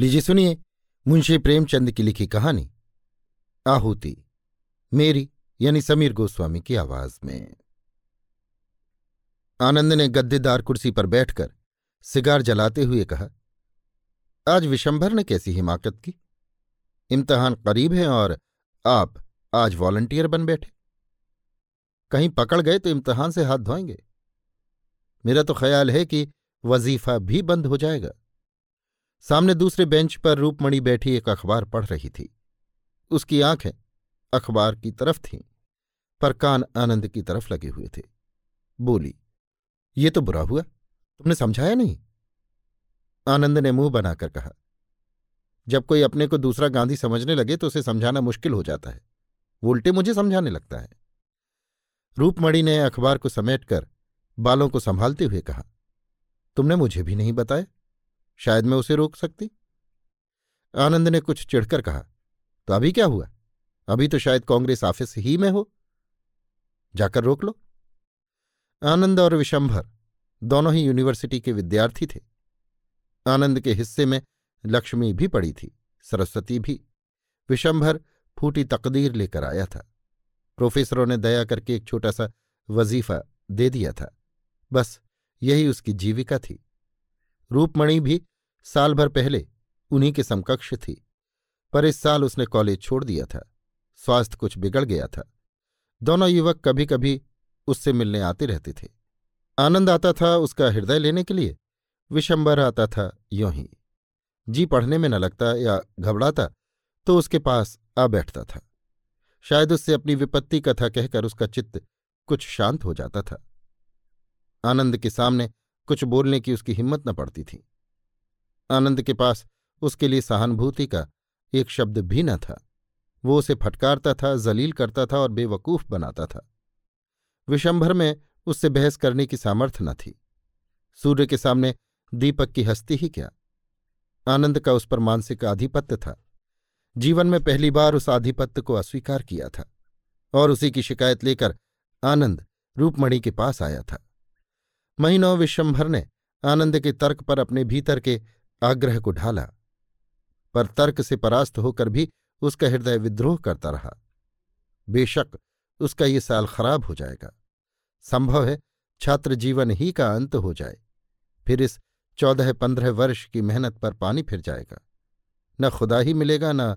लीजिए सुनिए मुंशी प्रेमचंद की लिखी कहानी आहुति, मेरी यानी समीर गोस्वामी की आवाज में। आनंद ने गद्देदार कुर्सी पर बैठकर सिगार जलाते हुए कहा, आज विशंभर ने कैसी हिमाकत की। इम्तिहान करीब है और आप आज वॉलंटियर बन बैठे। कहीं पकड़ गए तो इम्तिहान से हाथ धोएंगे। मेरा तो ख्याल है कि वजीफा भी बंद हो जाएगा। सामने दूसरे बेंच पर रूपमणि बैठी एक अखबार पढ़ रही थी। उसकी आंखें अखबार की तरफ थीं पर कान आनंद की तरफ लगे हुए थे। बोली, ये तो बुरा हुआ, तुमने समझाया नहीं। आनंद ने मुंह बनाकर कहा, जब कोई अपने को दूसरा गांधी समझने लगे तो उसे समझाना मुश्किल हो जाता है, उल्टे मुझे समझाने लगता है। रूपमणि ने अखबार को समेटकर बालों को संभालते हुए कहा, तुमने मुझे भी नहीं बताया, शायद मैं उसे रोक सकती। आनंद ने कुछ चिढ़कर कहा, तो अभी क्या हुआ, अभी तो शायद कांग्रेस ऑफिस ही में हो, जाकर रोक लो। आनंद और विशंभर दोनों ही यूनिवर्सिटी के विद्यार्थी थे। आनंद के हिस्से में लक्ष्मी भी पड़ी थी, सरस्वती भी। विशंभर फूटी तकदीर लेकर आया था। प्रोफेसरों ने दया करके एक छोटा सा वजीफा दे दिया था, बस यही उसकी जीविका थी। रूपमणि भी साल भर पहले उन्हीं के समकक्ष थी, पर इस साल उसने कॉलेज छोड़ दिया था। स्वास्थ्य कुछ बिगड़ गया था। दोनों युवक कभी कभी उससे मिलने आते रहते थे। आनंद आता था उसका हृदय लेने के लिए, विशंभर आता था यों ही। जी पढ़ने में न लगता या घबराता तो उसके पास आ बैठता था। शायद उससे अपनी विपत्ति कथा कहकर उसका चित्त कुछ शांत हो जाता था। आनंद के सामने कुछ बोलने की उसकी हिम्मत न पड़ती थी। आनंद के पास उसके लिए सहानुभूति का एक शब्द भी न था। वो उसे फटकारता था, जलील करता था और बेवकूफ बनाता था। विशंभर में उससे बहस करने की सामर्थ्य न थी। सूर्य के सामने दीपक की हस्ती ही क्या। आनंद का उस पर मानसिक आधिपत्य था। जीवन में पहली बार उस आधिपत्य को अस्वीकार किया था और उसी की शिकायत लेकर आनंद रूपमणि के पास आया था। महीनों विशंभर ने आनंद के तर्क पर अपने भीतर के आग्रह को ढाला, पर तर्क से परास्त होकर भी उसका हृदय विद्रोह करता रहा। बेशक उसका ये साल खराब हो जाएगा। संभव है छात्र जीवन ही का अंत हो जाए, फिर इस 14-15 वर्ष की मेहनत पर पानी फिर जाएगा। न खुदा ही मिलेगा, न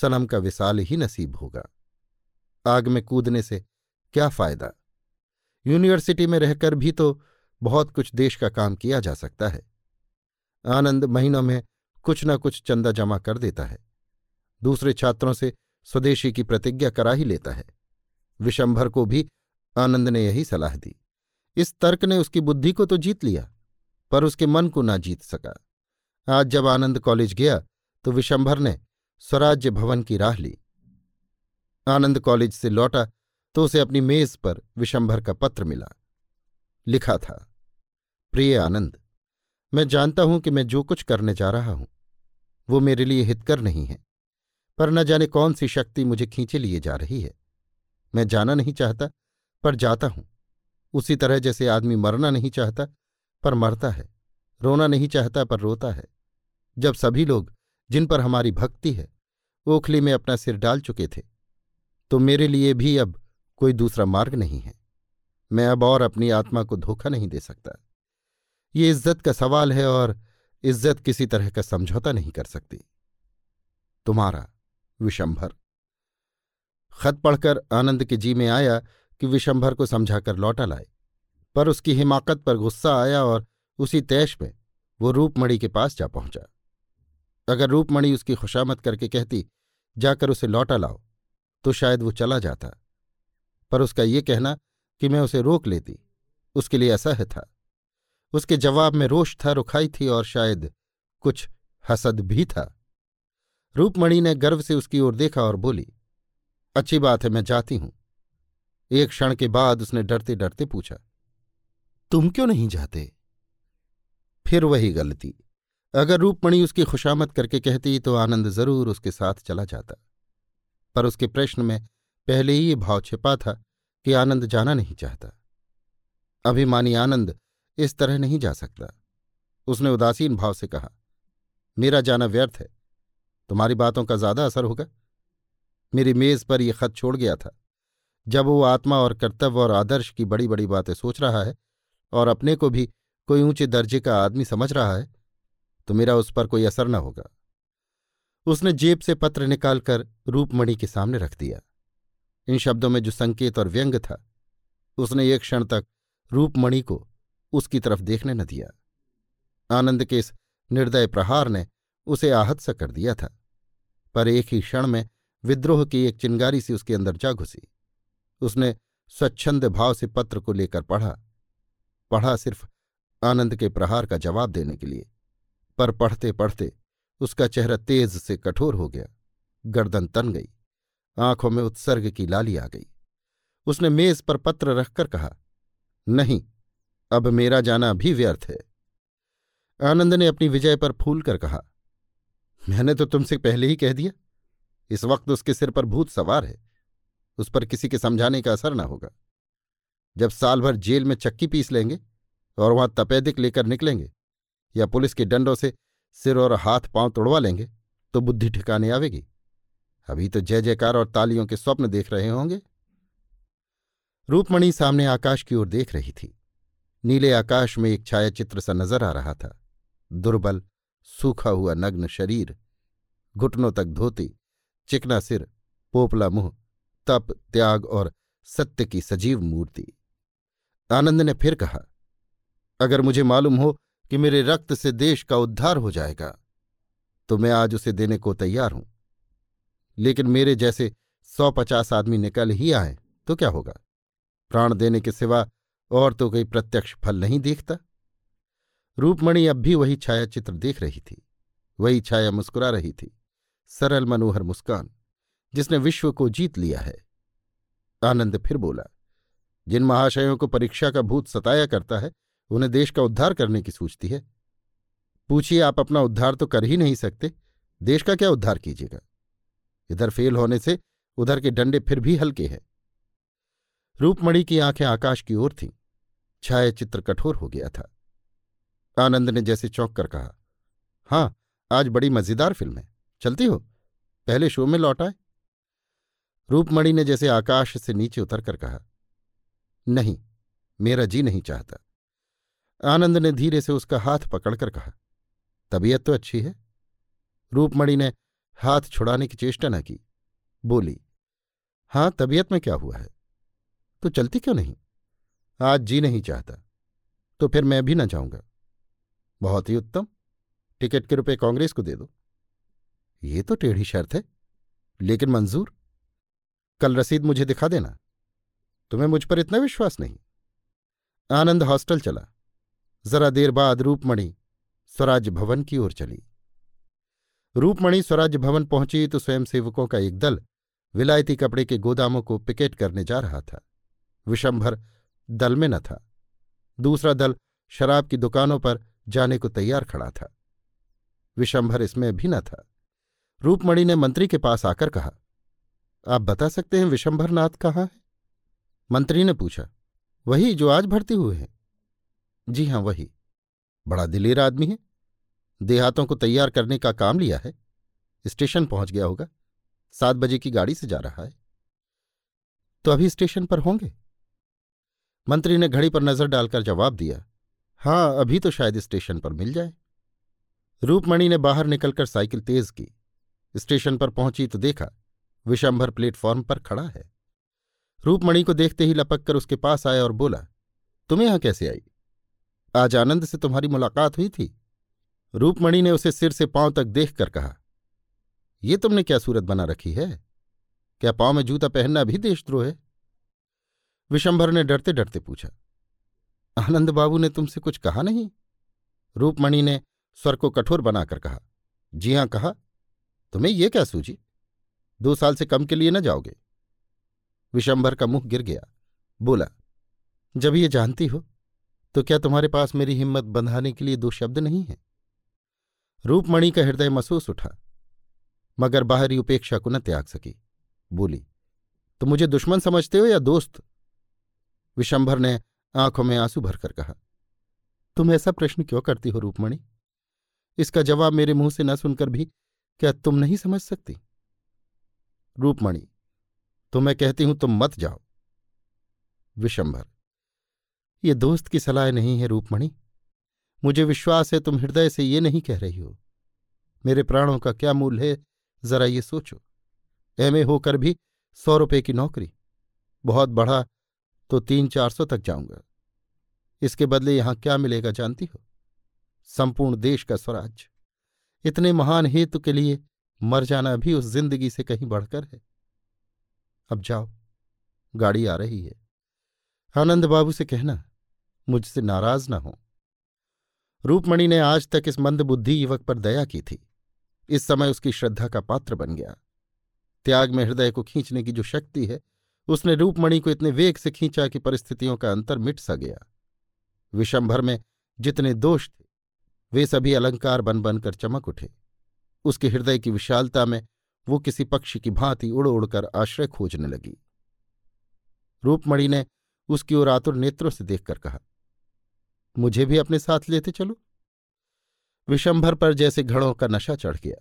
सनम का विसाल ही नसीब होगा। आग में कूदने से क्या फायदा। यूनिवर्सिटी में रहकर भी तो बहुत कुछ देश का काम किया जा सकता है। आनंद महीनों में कुछ न कुछ चंदा जमा कर देता है, दूसरे छात्रों से स्वदेशी की प्रतिज्ञा करा ही लेता है। विशंभर को भी आनंद ने यही सलाह दी। इस तर्क ने उसकी बुद्धि को तो जीत लिया, पर उसके मन को ना जीत सका। आज जब आनंद कॉलेज गया तो विशंभर ने स्वराज्य भवन की राह ली। आनंद कॉलेज से लौटा तो उसे अपनी मेज पर विशंभर का पत्र मिला। लिखा था, प्रिय आनंद, मैं जानता हूं कि मैं जो कुछ करने जा रहा हूं वो मेरे लिए हितकर नहीं है, पर न जाने कौन सी शक्ति मुझे खींचे लिए जा रही है। मैं जाना नहीं चाहता पर जाता हूं, उसी तरह जैसे आदमी मरना नहीं चाहता पर मरता है, रोना नहीं चाहता पर रोता है। जब सभी लोग जिन पर हमारी भक्ति है ओखली में अपना सिर डाल चुके थे, तो मेरे लिए भी अब कोई दूसरा मार्ग नहीं है। मैं अब और अपनी आत्मा को धोखा नहीं दे सकता। ये इज्जत का सवाल है और इज्जत किसी तरह का समझौता नहीं कर सकती। तुम्हारा विशंभर। खत पढ़कर आनंद के जी में आया कि विशंभर को समझाकर लौटा लाए, पर उसकी हिमाकत पर गुस्सा आया और उसी तैश में वो रूपमणि के पास जा पहुंचा। अगर रूपमणि उसकी खुशामद करके कहती, जाकर उसे लौटा लाओ, तो शायद वो चला जाता, पर उसका ये कहना कि मैं उसे रोक लेती उसके लिए असह्य था। उसके जवाब में रोष था, रुखाई थी और शायद कुछ हसद भी था। रूपमणि ने गर्व से उसकी ओर देखा और बोली, अच्छी बात है, मैं जाती हूं। एक क्षण के बाद उसने डरते डरते पूछा, तुम क्यों नहीं जाते। फिर वही गलती। अगर रूपमणि उसकी खुशामद करके कहती तो आनंद जरूर उसके साथ चला जाता, पर उसके प्रश्न में पहले ही ये भाव छिपा था कि आनंद जाना नहीं चाहता। अभिमानी आनंद इस तरह नहीं जा सकता। उसने उदासीन भाव से कहा, मेरा जाना व्यर्थ है, तुम्हारी बातों का ज्यादा असर होगा। मेरी मेज पर यह खत छोड़ गया था। जब वो आत्मा और कर्तव्य और आदर्श की बड़ी बड़ी बातें सोच रहा है और अपने को भी कोई ऊंचे दर्जे का आदमी समझ रहा है तो मेरा उस पर कोई असर न होगा। उसने जेब से पत्र निकालकर रूपमणि के सामने रख दिया। इन शब्दों में जो संकेत और व्यंग था उसने एक क्षण तक रूपमणि को उसकी तरफ देखने न दिया। आनंद के इस निर्दय प्रहार ने उसे आहत सा कर दिया था, पर एक ही क्षण में विद्रोह की एक चिंगारी सी उसके अंदर जा घुसी। उसने स्वच्छंद भाव से पत्र को लेकर पढ़ा सिर्फ आनंद के प्रहार का जवाब देने के लिए, पर पढ़ते पढ़ते उसका चेहरा तेज से कठोर हो गया, गर्दन तन गई, आंखों में उत्सर्ग की लाली आ गई। उसने मेज पर पत्र रखकर कहा, नहीं, अब मेरा जाना भी व्यर्थ है। आनंद ने अपनी विजय पर फूल कर कहा, मैंने तो तुमसे पहले ही कह दिया, इस वक्त उसके सिर पर भूत सवार है, उस पर किसी के समझाने का असर न होगा। जब साल भर जेल में चक्की पीस लेंगे और वहां तपेदिक लेकर निकलेंगे या पुलिस के डंडों से सिर और हाथ पांव तोड़वा लेंगे तो बुद्धि ठिकाने आवेगी। अभी तो जय जयकार और तालियों के स्वप्न देख रहे होंगे। रूपमणि सामने आकाश की ओर देख रही थी। नीले आकाश में एक छायाचित्र सा नजर आ रहा था, दुर्बल सूखा हुआ नग्न शरीर, घुटनों तक धोती, चिकना सिर, पोपला मुंह, तप, त्याग और सत्य की सजीव मूर्ति। आनंद ने फिर कहा, अगर मुझे मालूम हो कि मेरे रक्त से देश का उद्धार हो जाएगा तो मैं आज उसे देने को तैयार हूं, लेकिन मेरे जैसे 150 आदमी निकल ही आए तो क्या होगा? प्राण देने के सिवा और तो कोई प्रत्यक्ष फल नहीं देखता। रूपमणि अब भी वही छायाचित्र देख रही थी, वही छाया मुस्कुरा रही थी, सरल मनोहर मुस्कान जिसने विश्व को जीत लिया है। आनंद फिर बोला, जिन महाशयों को परीक्षा का भूत सताया करता है उन्हें देश का उद्धार करने की सूझती है। पूछिए, आप अपना उद्धार तो कर ही नहीं सकते, देश का क्या उद्धार कीजिएगा? इधर फेल होने से उधर के डंडे फिर भी हल्के हैं। रूपमणि की आंखें आकाश की ओर थीं। छायाचित्र कठोर हो गया था। आनंद ने जैसे चौंक कर कहा, हाँ, आज बड़ी मजेदार फिल्म है, चलती हो? पहले शो में लौट आए। रूपमणि ने जैसे आकाश से नीचे उतर कर कहा, नहीं, मेरा जी नहीं चाहता। आनंद ने धीरे से उसका हाथ पकड़कर कहा, तबीयत तो अच्छी है। रूपमणि ने हाथ छुड़ाने की चेष्टा न की, बोली, हाँ, तबीयत में क्या हुआ है? तो चलती क्यों नहीं? आज जी नहीं चाहता। तो फिर मैं भी न जाऊंगा। बहुत ही उत्तम, टिकट के रुपए कांग्रेस को दे दो। ये तो टेढ़ी शर्त है, लेकिन मंजूर। कल रसीद मुझे दिखा देना। तुम्हें मुझ पर इतना विश्वास नहीं। आनंद हॉस्टल चला। जरा देर बाद रूपमणि स्वराज्य भवन की ओर चली। रूपमणि स्वराज्य भवन पहुंची तो स्वयंसेवकों का एक दल विलायती कपड़े के गोदामों को पिकेट करने जा रहा था। विशंभर दल में न था। दूसरा दल शराब की दुकानों पर जाने को तैयार खड़ा था। विशंभर इसमें भी न था। रूपमणि ने मंत्री के पास आकर कहा, आप बता सकते हैं विशंभर नाथ कहाँ है? मंत्री ने पूछा, वही जो आज भर्ती हुए हैं। जी हाँ, वही। बड़ा दिलेर आदमी है, देहातों को तैयार करने का काम लिया है। स्टेशन पहुंच गया होगा, 7 बजे की गाड़ी से जा रहा है। तो अभी स्टेशन पर होंगे? मंत्री ने घड़ी पर नजर डालकर जवाब दिया, हाँ, अभी तो शायद स्टेशन पर मिल जाए। रूपमणि ने बाहर निकलकर साइकिल तेज की। स्टेशन पर पहुंची तो देखा विशंभर प्लेटफॉर्म पर खड़ा है। रूपमणि को देखते ही लपक कर उसके पास आया और बोला, तुम यहां कैसे आई? आज आनंद से तुम्हारी मुलाकात हुई थी। रूपमणि ने उसे सिर से पांव तक देख कर कहा, ये तुमने क्या सूरत बना रखी है? क्या पांव में जूता पहनना भी देशद्रोह है? विशंभर ने डरते डरते पूछा, आनंद बाबू ने तुमसे कुछ कहा नहीं? रूपमणि ने स्वर को कठोर बनाकर कहा, जी हां, कहा। तुम्हें यह क्या सूझी? 2 साल से कम के लिए न जाओगे? विशंभर का मुंह गिर गया। बोला, जब ये जानती हो तो क्या तुम्हारे पास मेरी हिम्मत बंधाने के लिए 2 शब्द नहीं है? रूपमणि का हृदय महसूस उठा, मगर बाहरी उपेक्षा को न त्याग सकी। बोली, तो मुझे दुश्मन समझते हो या दोस्त? विशंभर ने आंखों में आंसू भरकर कहा, तुम ऐसा प्रश्न क्यों करती हो रूपमणि? इसका जवाब मेरे मुंह से न सुनकर भी क्या तुम नहीं समझ सकती? रूपमणि, तो मैं कहती हूं तुम मत जाओ। विशंभर, ये दोस्त की सलाह नहीं है रूपमणि, मुझे विश्वास है तुम हृदय से ये नहीं कह रही हो। मेरे प्राणों का क्या मूल्य है जरा ये सोचो। एमए होकर भी 100 रुपये की नौकरी, बहुत बढ़ा तो 300-400 तक जाऊंगा। इसके बदले यहां क्या मिलेगा जानती हो? संपूर्ण देश का स्वराज। इतने महान हेतु के लिए मर जाना भी उस जिंदगी से कहीं बढ़कर है। अब जाओ, गाड़ी आ रही है। आनंद बाबू से कहना मुझसे नाराज ना हो। रूपमणि ने आज तक इस मंदबुद्धि युवक पर दया की थी, इस समय उसकी श्रद्धा का पात्र बन गया। त्याग में हृदय को खींचने की जो शक्ति है उसने रूपमणि को इतने वेग से खींचा कि परिस्थितियों का अंतर मिट सा गया। विशंभर में जितने दोष थे वे सभी अलंकार बन बनकर चमक उठे। उसके हृदय की विशालता में वो किसी पक्षी की भांति उड़ उड़कर आश्रय खोजने लगी। रूपमणि ने उसकी ओर आतुर नेत्रों से देखकर कहा, मुझे भी अपने साथ लेते चलो। विशंभर पर जैसे घड़ों का नशा चढ़ गया।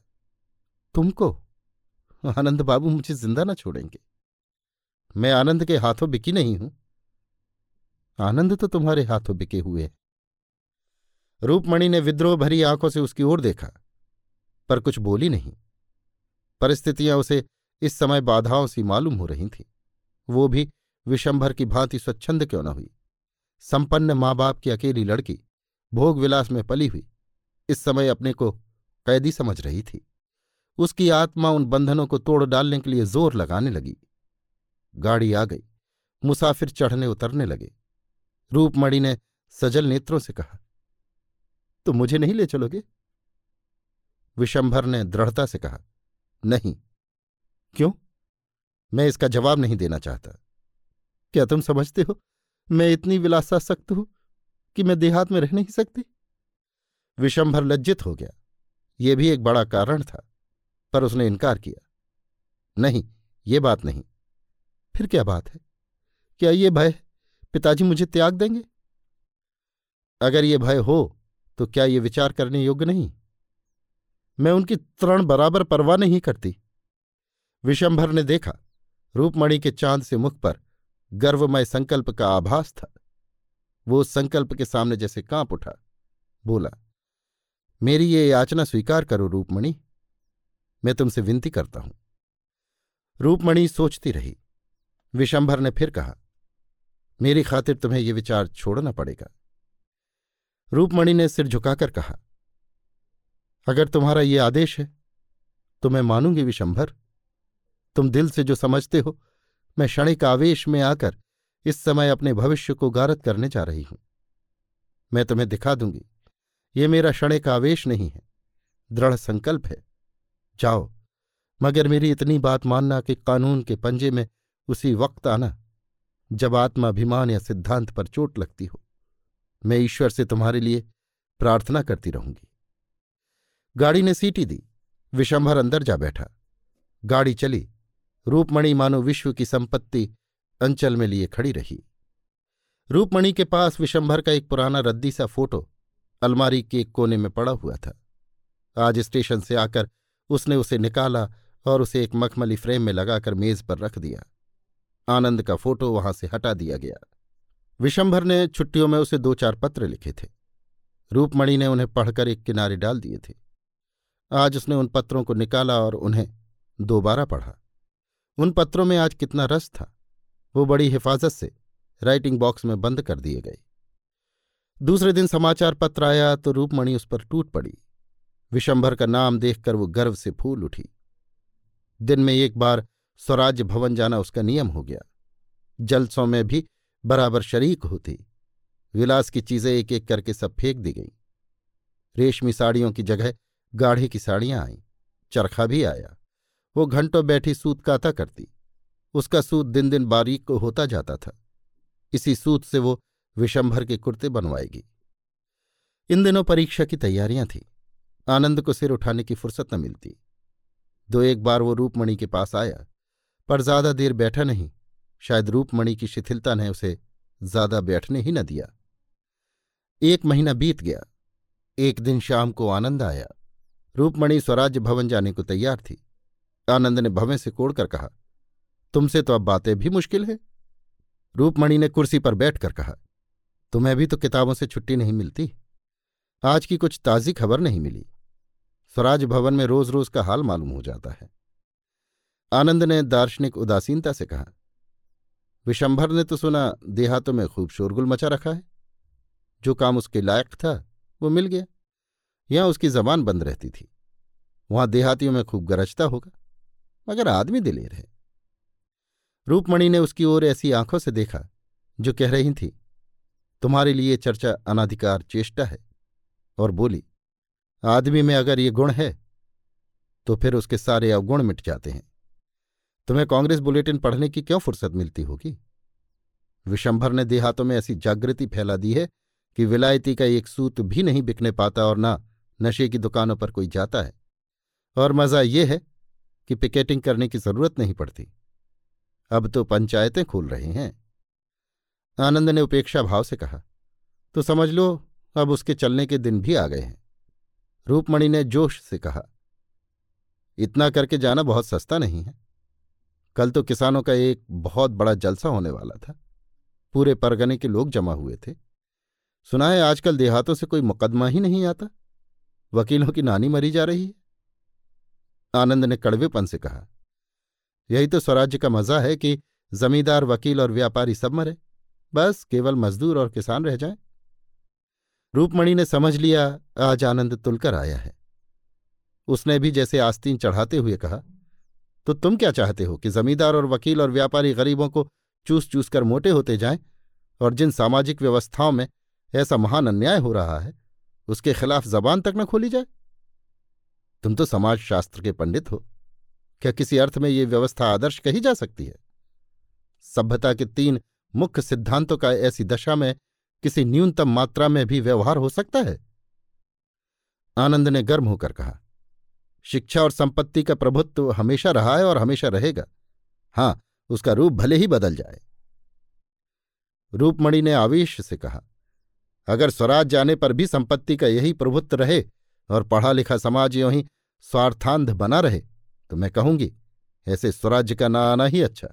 तुमको? आनंद बाबू मुझे जिंदा न छोड़ेंगे, मैं आनंद के हाथों बिकी नहीं हूं। आनंद तो तुम्हारे हाथों बिके हुए हैं। रूपमणि ने विद्रोह भरी आंखों से उसकी ओर देखा पर कुछ बोली नहीं। परिस्थितियां उसे इस समय बाधाओं सी मालूम हो रही थीं। वो भी विशंभर की भांति स्वच्छंद क्यों न हुई। संपन्न माँ बाप की अकेली लड़की, भोग विलास में पली हुई, इस समय अपने को कैदी समझ रही थी। उसकी आत्मा उन बंधनों को तोड़ डालने के लिए जोर लगाने लगी। गाड़ी आ गई, मुसाफिर चढ़ने उतरने लगे। रूपमणि ने सजल नेत्रों से कहा, तो मुझे नहीं ले चलोगे? विशंभर ने दृढ़ता से कहा, नहीं। क्यों? मैं इसका जवाब नहीं देना चाहता। क्या तुम समझते हो मैं इतनी विलासासक्त हूं कि मैं देहात में रह नहीं सकती? विशंभर लज्जित हो गया। यह भी एक बड़ा कारण था, पर उसने इनकार किया। नहीं, ये बात नहीं। फिर क्या बात है? क्या ये भय पिताजी मुझे त्याग देंगे? अगर ये भय हो तो क्या ये विचार करने योग्य नहीं? मैं उनकी तरण बराबर परवाह नहीं करती। विशंभर ने देखा रूपमणि के चांद से मुख पर गर्वमय संकल्प का आभास था। वो उस संकल्प के सामने जैसे कांप उठा। बोला, मेरी ये याचना स्वीकार करो रूपमणि, मैं तुमसे विनती करता हूं। रूपमणि सोचती रही। विशंभर ने फिर कहा, मेरी खातिर तुम्हें ये विचार छोड़ना पड़ेगा। रूपमणि ने सिर झुकाकर कहा, अगर तुम्हारा ये आदेश है तो मैं मानूंगी। विशंभर, तुम दिल से जो समझते हो, मैं क्षणिक आवेश में आकर इस समय अपने भविष्य को गारत करने जा रही हूं। मैं तुम्हें दिखा दूंगी ये मेरा क्षणिक आवेश नहीं है, दृढ़ संकल्प है। जाओ, मगर मेरी इतनी बात मानना कि कानून के पंजे में उसी वक्त आना जब आत्माभिमान या सिद्धांत पर चोट लगती हो। मैं ईश्वर से तुम्हारे लिए प्रार्थना करती रहूंगी। गाड़ी ने सीटी दी। विशंभर अंदर जा बैठा। गाड़ी चली। रूपमणि मानो विश्व की संपत्ति अंचल में लिए खड़ी रही। रूपमणि के पास विशंभर का एक पुराना रद्दी सा फोटो अलमारी के एक कोने में पड़ा हुआ था। आज स्टेशन से आकर उसने उसे निकाला और उसे एक मखमली फ्रेम में लगाकर मेज पर रख दिया। आनंद का फोटो वहां से हटा दिया गया। विशंभर ने छुट्टियों में उसे 2-4 पत्र लिखे थे। रूपमणि ने उन्हें पढ़कर एक किनारे डाल दिए थे। आज उसने उन पत्रों को निकाला और उन्हें दोबारा पढ़ा। उन पत्रों में आज कितना रस था। वो बड़ी हिफाजत से राइटिंग बॉक्स में बंद कर दिए गए। दूसरे दिन समाचार पत्र आया तो रूपमणि उस पर टूट पड़ी। विशंभर का नाम देखकर वो गर्व से फूल उठी। दिन में एक बार स्वराज्य भवन जाना उसका नियम हो गया। जलसों में भी बराबर शरीक होती। विलास की चीजें एक एक करके सब फेंक दी गई। रेशमी साड़ियों की जगह गाढ़े की साड़ियां आईं। चरखा भी आया। वो घंटों बैठी सूत काता करती। उसका सूत दिन दिन बारीक होता जाता था। इसी सूत से वो विशंभर के कुर्ते बनवाएगी। इन दिनों परीक्षा की तैयारियां थीं। आनंद को सिर उठाने की फुर्सत न मिलती। 2-1 बार वो रूपमणि के पास आया पर ज्यादा देर बैठा नहीं। शायद रूपमणि की शिथिलता ने उसे ज्यादा बैठने ही न दिया। 1 महीना बीत गया। एक दिन शाम को आनंद आया। रूपमणि स्वराज्य भवन जाने को तैयार थी। आनंद ने भवें से कोड़कर कहा, तुमसे तो अब बातें भी मुश्किल है। रूपमणि ने कुर्सी पर बैठकर कहा, तुम्हें भी तो किताबों से छुट्टी नहीं मिलती। आज की कुछ ताज़ी खबर नहीं मिली। स्वराज भवन में रोज रोज का हाल मालूम हो जाता है। आनंद ने दार्शनिक उदासीनता से कहा, विशंभर ने तो सुना देहातों में खूब शोरगुल मचा रखा है। जो काम उसके लायक था वो मिल गया। यहाँ उसकी जबान बंद रहती थी, वहां देहातियों में खूब गरजता होगा, मगर आदमी दिलेर है। रूपमणि ने उसकी ओर ऐसी आंखों से देखा जो कह रही थी, तुम्हारे लिए चर्चा अनाधिकार चेष्टा है, और बोली, आदमी में अगर ये गुण है तो फिर उसके सारे अवगुण मिट जाते हैं। तुम्हें कांग्रेस बुलेटिन पढ़ने की क्यों फुर्सत मिलती होगी। विशंभर ने देहातों में ऐसी जागृति फैला दी है कि विलायती का एक सूत भी नहीं बिकने पाता और ना नशे की दुकानों पर कोई जाता है। और मज़ा ये है कि पिकेटिंग करने की जरूरत नहीं पड़ती। अब तो पंचायतें खोल रहे हैं। आनंद ने उपेक्षा भाव से कहा, तो समझ लो अब उसके चलने के दिन भी आ गए हैं। रूपमणि ने जोश से कहा, इतना करके जाना बहुत सस्ता नहीं है। कल तो किसानों का एक बहुत बड़ा जलसा होने वाला था। पूरे परगने के लोग जमा हुए थे। सुना है आजकल देहातों से कोई मुकदमा ही नहीं आता, वकीलों की नानी मरी जा रही है। आनंद ने कड़वेपन से कहा, यही तो स्वराज्य का मजा है कि जमींदार, वकील और व्यापारी सब मरे, बस केवल मजदूर और किसान रह जाएं। रूपमणि ने समझ लिया आज आनंद तुलकर आया है। उसने भी जैसे आस्तीन चढ़ाते हुए कहा, तो तुम क्या चाहते हो कि जमींदार और वकील और व्यापारी गरीबों को चूस चूस कर मोटे होते जाएं, और जिन सामाजिक व्यवस्थाओं में ऐसा महान अन्याय हो रहा है उसके खिलाफ जबान तक न खोली जाए। तुम तो समाजशास्त्र के पंडित हो, क्या किसी अर्थ में ये व्यवस्था आदर्श कही जा सकती है। सभ्यता के तीन मुख्य सिद्धांतों का ऐसी दशा में किसी न्यूनतम मात्रा में भी व्यवहार हो सकता है। आनंद ने गर्म होकर कहा, शिक्षा और संपत्ति का प्रभुत्व हमेशा रहा है और हमेशा रहेगा। हां, उसका रूप भले ही बदल जाए। रूपमणि ने आवेश से कहा, अगर स्वराज जाने पर भी संपत्ति का यही प्रभुत्व रहे और पढ़ा लिखा समाज यों ही स्वार्थांध बना रहे तो मैं कहूंगी ऐसे स्वराज्य का ना आना ही अच्छा।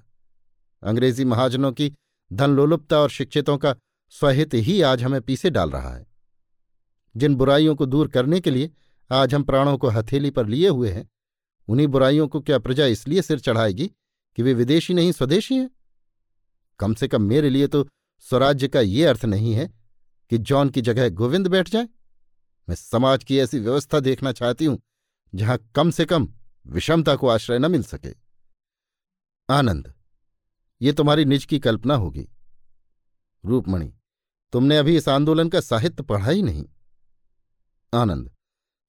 अंग्रेजी महाजनों की धनलोलुपता और शिक्षितों का स्वहित ही आज हमें पीछे डाल रहा है। जिन बुराइयों को दूर करने के लिए आज हम प्राणों को हथेली पर लिए हुए हैं, उन्हीं बुराइयों को क्या प्रजा इसलिए सिर चढ़ाएगी कि वे विदेशी नहीं स्वदेशी हैं। कम से कम मेरे लिए तो स्वराज्य का ये अर्थ नहीं है कि जॉन की जगह गोविंद बैठ जाए। मैं समाज की ऐसी व्यवस्था देखना चाहती हूं जहां कम से कम विषमता को आश्रय न मिल सके। आनंद, ये तुम्हारी निज की कल्पना होगी। रूपमणि, तुमने अभी इस आंदोलन का साहित्य पढ़ा ही नहीं। आनंद,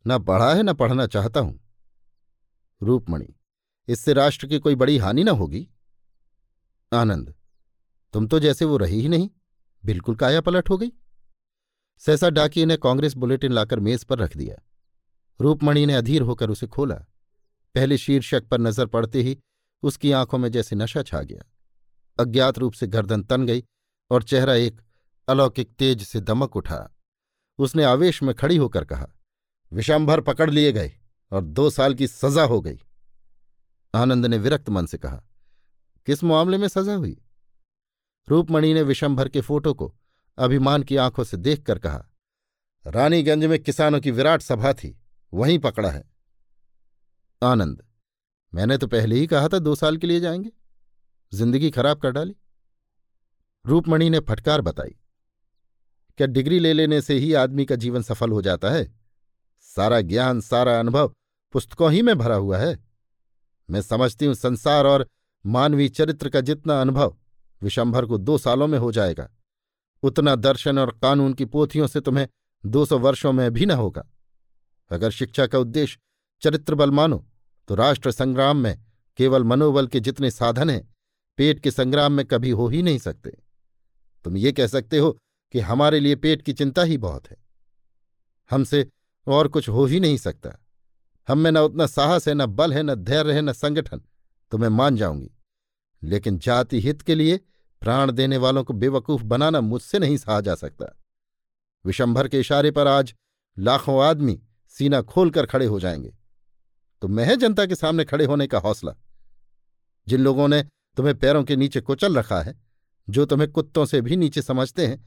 न पढ़ा है न पढ़ना चाहता हूं। रूपमणि, इससे राष्ट्र की कोई बड़ी हानि न होगी। आनंद, तुम तो जैसे वो रही ही नहीं, बिल्कुल काया पलट हो गई। सहसा डाकिये ने कांग्रेस बुलेटिन लाकर मेज पर रख दिया। रूपमणि ने अधीर होकर उसे खोला। पहले शीर्षक पर नजर पड़ते ही उसकी आंखों में जैसे नशा छा गया। अज्ञात रूप से गर्दन तन गई और चेहरा एक अलौकिक तेज से दमक उठा। उसने आवेश में खड़ी होकर कहा, विशंभर पकड़ लिए गए और 2 साल की सजा हो गई। आनंद ने विरक्त मन से कहा, किस मामले में सजा हुई। रूपमणि ने विशंभर के फोटो को अभिमान की आंखों से देखकर कहा, रानीगंज में किसानों की विराट सभा थी, वहीं पकड़ा है। आनंद, मैंने तो पहले ही कहा था 2 साल के लिए जाएंगे, जिंदगी खराब कर डाली। रूपमणि ने फटकार बताई, क्या डिग्री ले लेने से ही आदमी का जीवन सफल हो जाता है। सारा ज्ञान, सारा अनुभव पुस्तकों ही में भरा हुआ है। मैं समझती हूं संसार और मानवीय चरित्र का जितना अनुभव विशंभर को 2 सालों में हो जाएगा, उतना दर्शन और कानून की पोथियों से तुम्हें 200 वर्षों में भी न होगा। अगर शिक्षा का उद्देश्य चरित्र बल मानो तो राष्ट्र संग्राम में केवल मनोबल के जितने साधन हैं, पेट के संग्राम में कभी हो ही नहीं सकते। तुम ये कह सकते हो कि हमारे लिए पेट की चिंता ही बहुत है, हमसे और कुछ हो ही नहीं सकता। हम में न उतना साहस है, न बल है, न धैर्य है, न संगठन। तो मैं मान जाऊंगी, लेकिन जाति हित के लिए प्राण देने वालों को बेवकूफ बनाना मुझसे नहीं सहा जा सकता। विशंभर के इशारे पर आज लाखों आदमी सीना खोलकर खड़े हो जाएंगे। तुम्हें है जनता के सामने खड़े होने का हौसला? जिन लोगों ने तुम्हें पैरों के नीचे कुचल रखा है, जो तुम्हें कुत्तों से भी नीचे समझते हैं,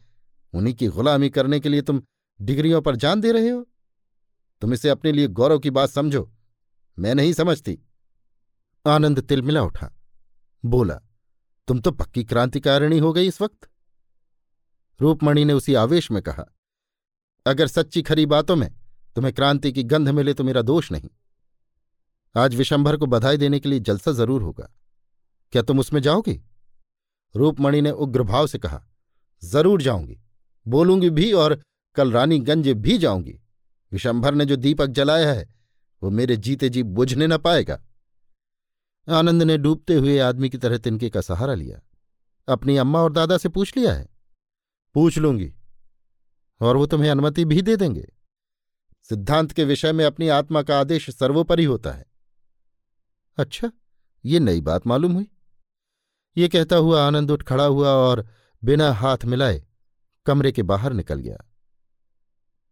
उन्हीं की गुलामी करने के लिए तुम डिग्रियों पर जान दे रहे हो। तुम इसे अपने लिए गौरव की बात समझो, मैं नहीं समझती। आनंद तिलमिला उठा, बोला, तुम तो पक्की क्रांतिकारिणी हो गई इस वक्त। रूपमणि ने उसी आवेश में कहा, अगर सच्ची खरी बातों में तुम्हें क्रांति की गंध मिले तो मेरा दोष नहीं। आज विशंभर को बधाई देने के लिए जलसा जरूर होगा, क्या तुम उसमें जाओगी? रूपमणि ने उग्रभाव से कहा, जरूर जाऊंगी, बोलूंगी भी, और कल रानीगंज भी जाऊंगी। विशंभर ने जो दीपक जलाया है वो मेरे जीते जी बुझने न पाएगा। आनंद ने डूबते हुए आदमी की तरह तिनके का सहारा लिया। अपनी अम्मा और दादा से पूछ लिया है? पूछ लूंगी, और वो तुम्हें अनुमति भी दे देंगे। सिद्धांत के विषय में अपनी आत्मा का आदेश सर्वोपरि होता है। अच्छा, ये नई बात मालूम हुई। ये कहता हुआ आनंद उठ खड़ा हुआ और बिना हाथ मिलाए कमरे के बाहर निकल गया।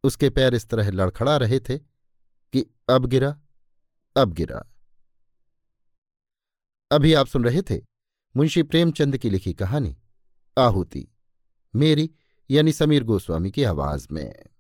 उसके पैर इस तरह लड़खड़ा रहे थे कि अब गिरा। अभी आप सुन रहे थे मुंशी प्रेमचंद की लिखी कहानी आहुति, मेरी यानी समीर गोस्वामी की आवाज में।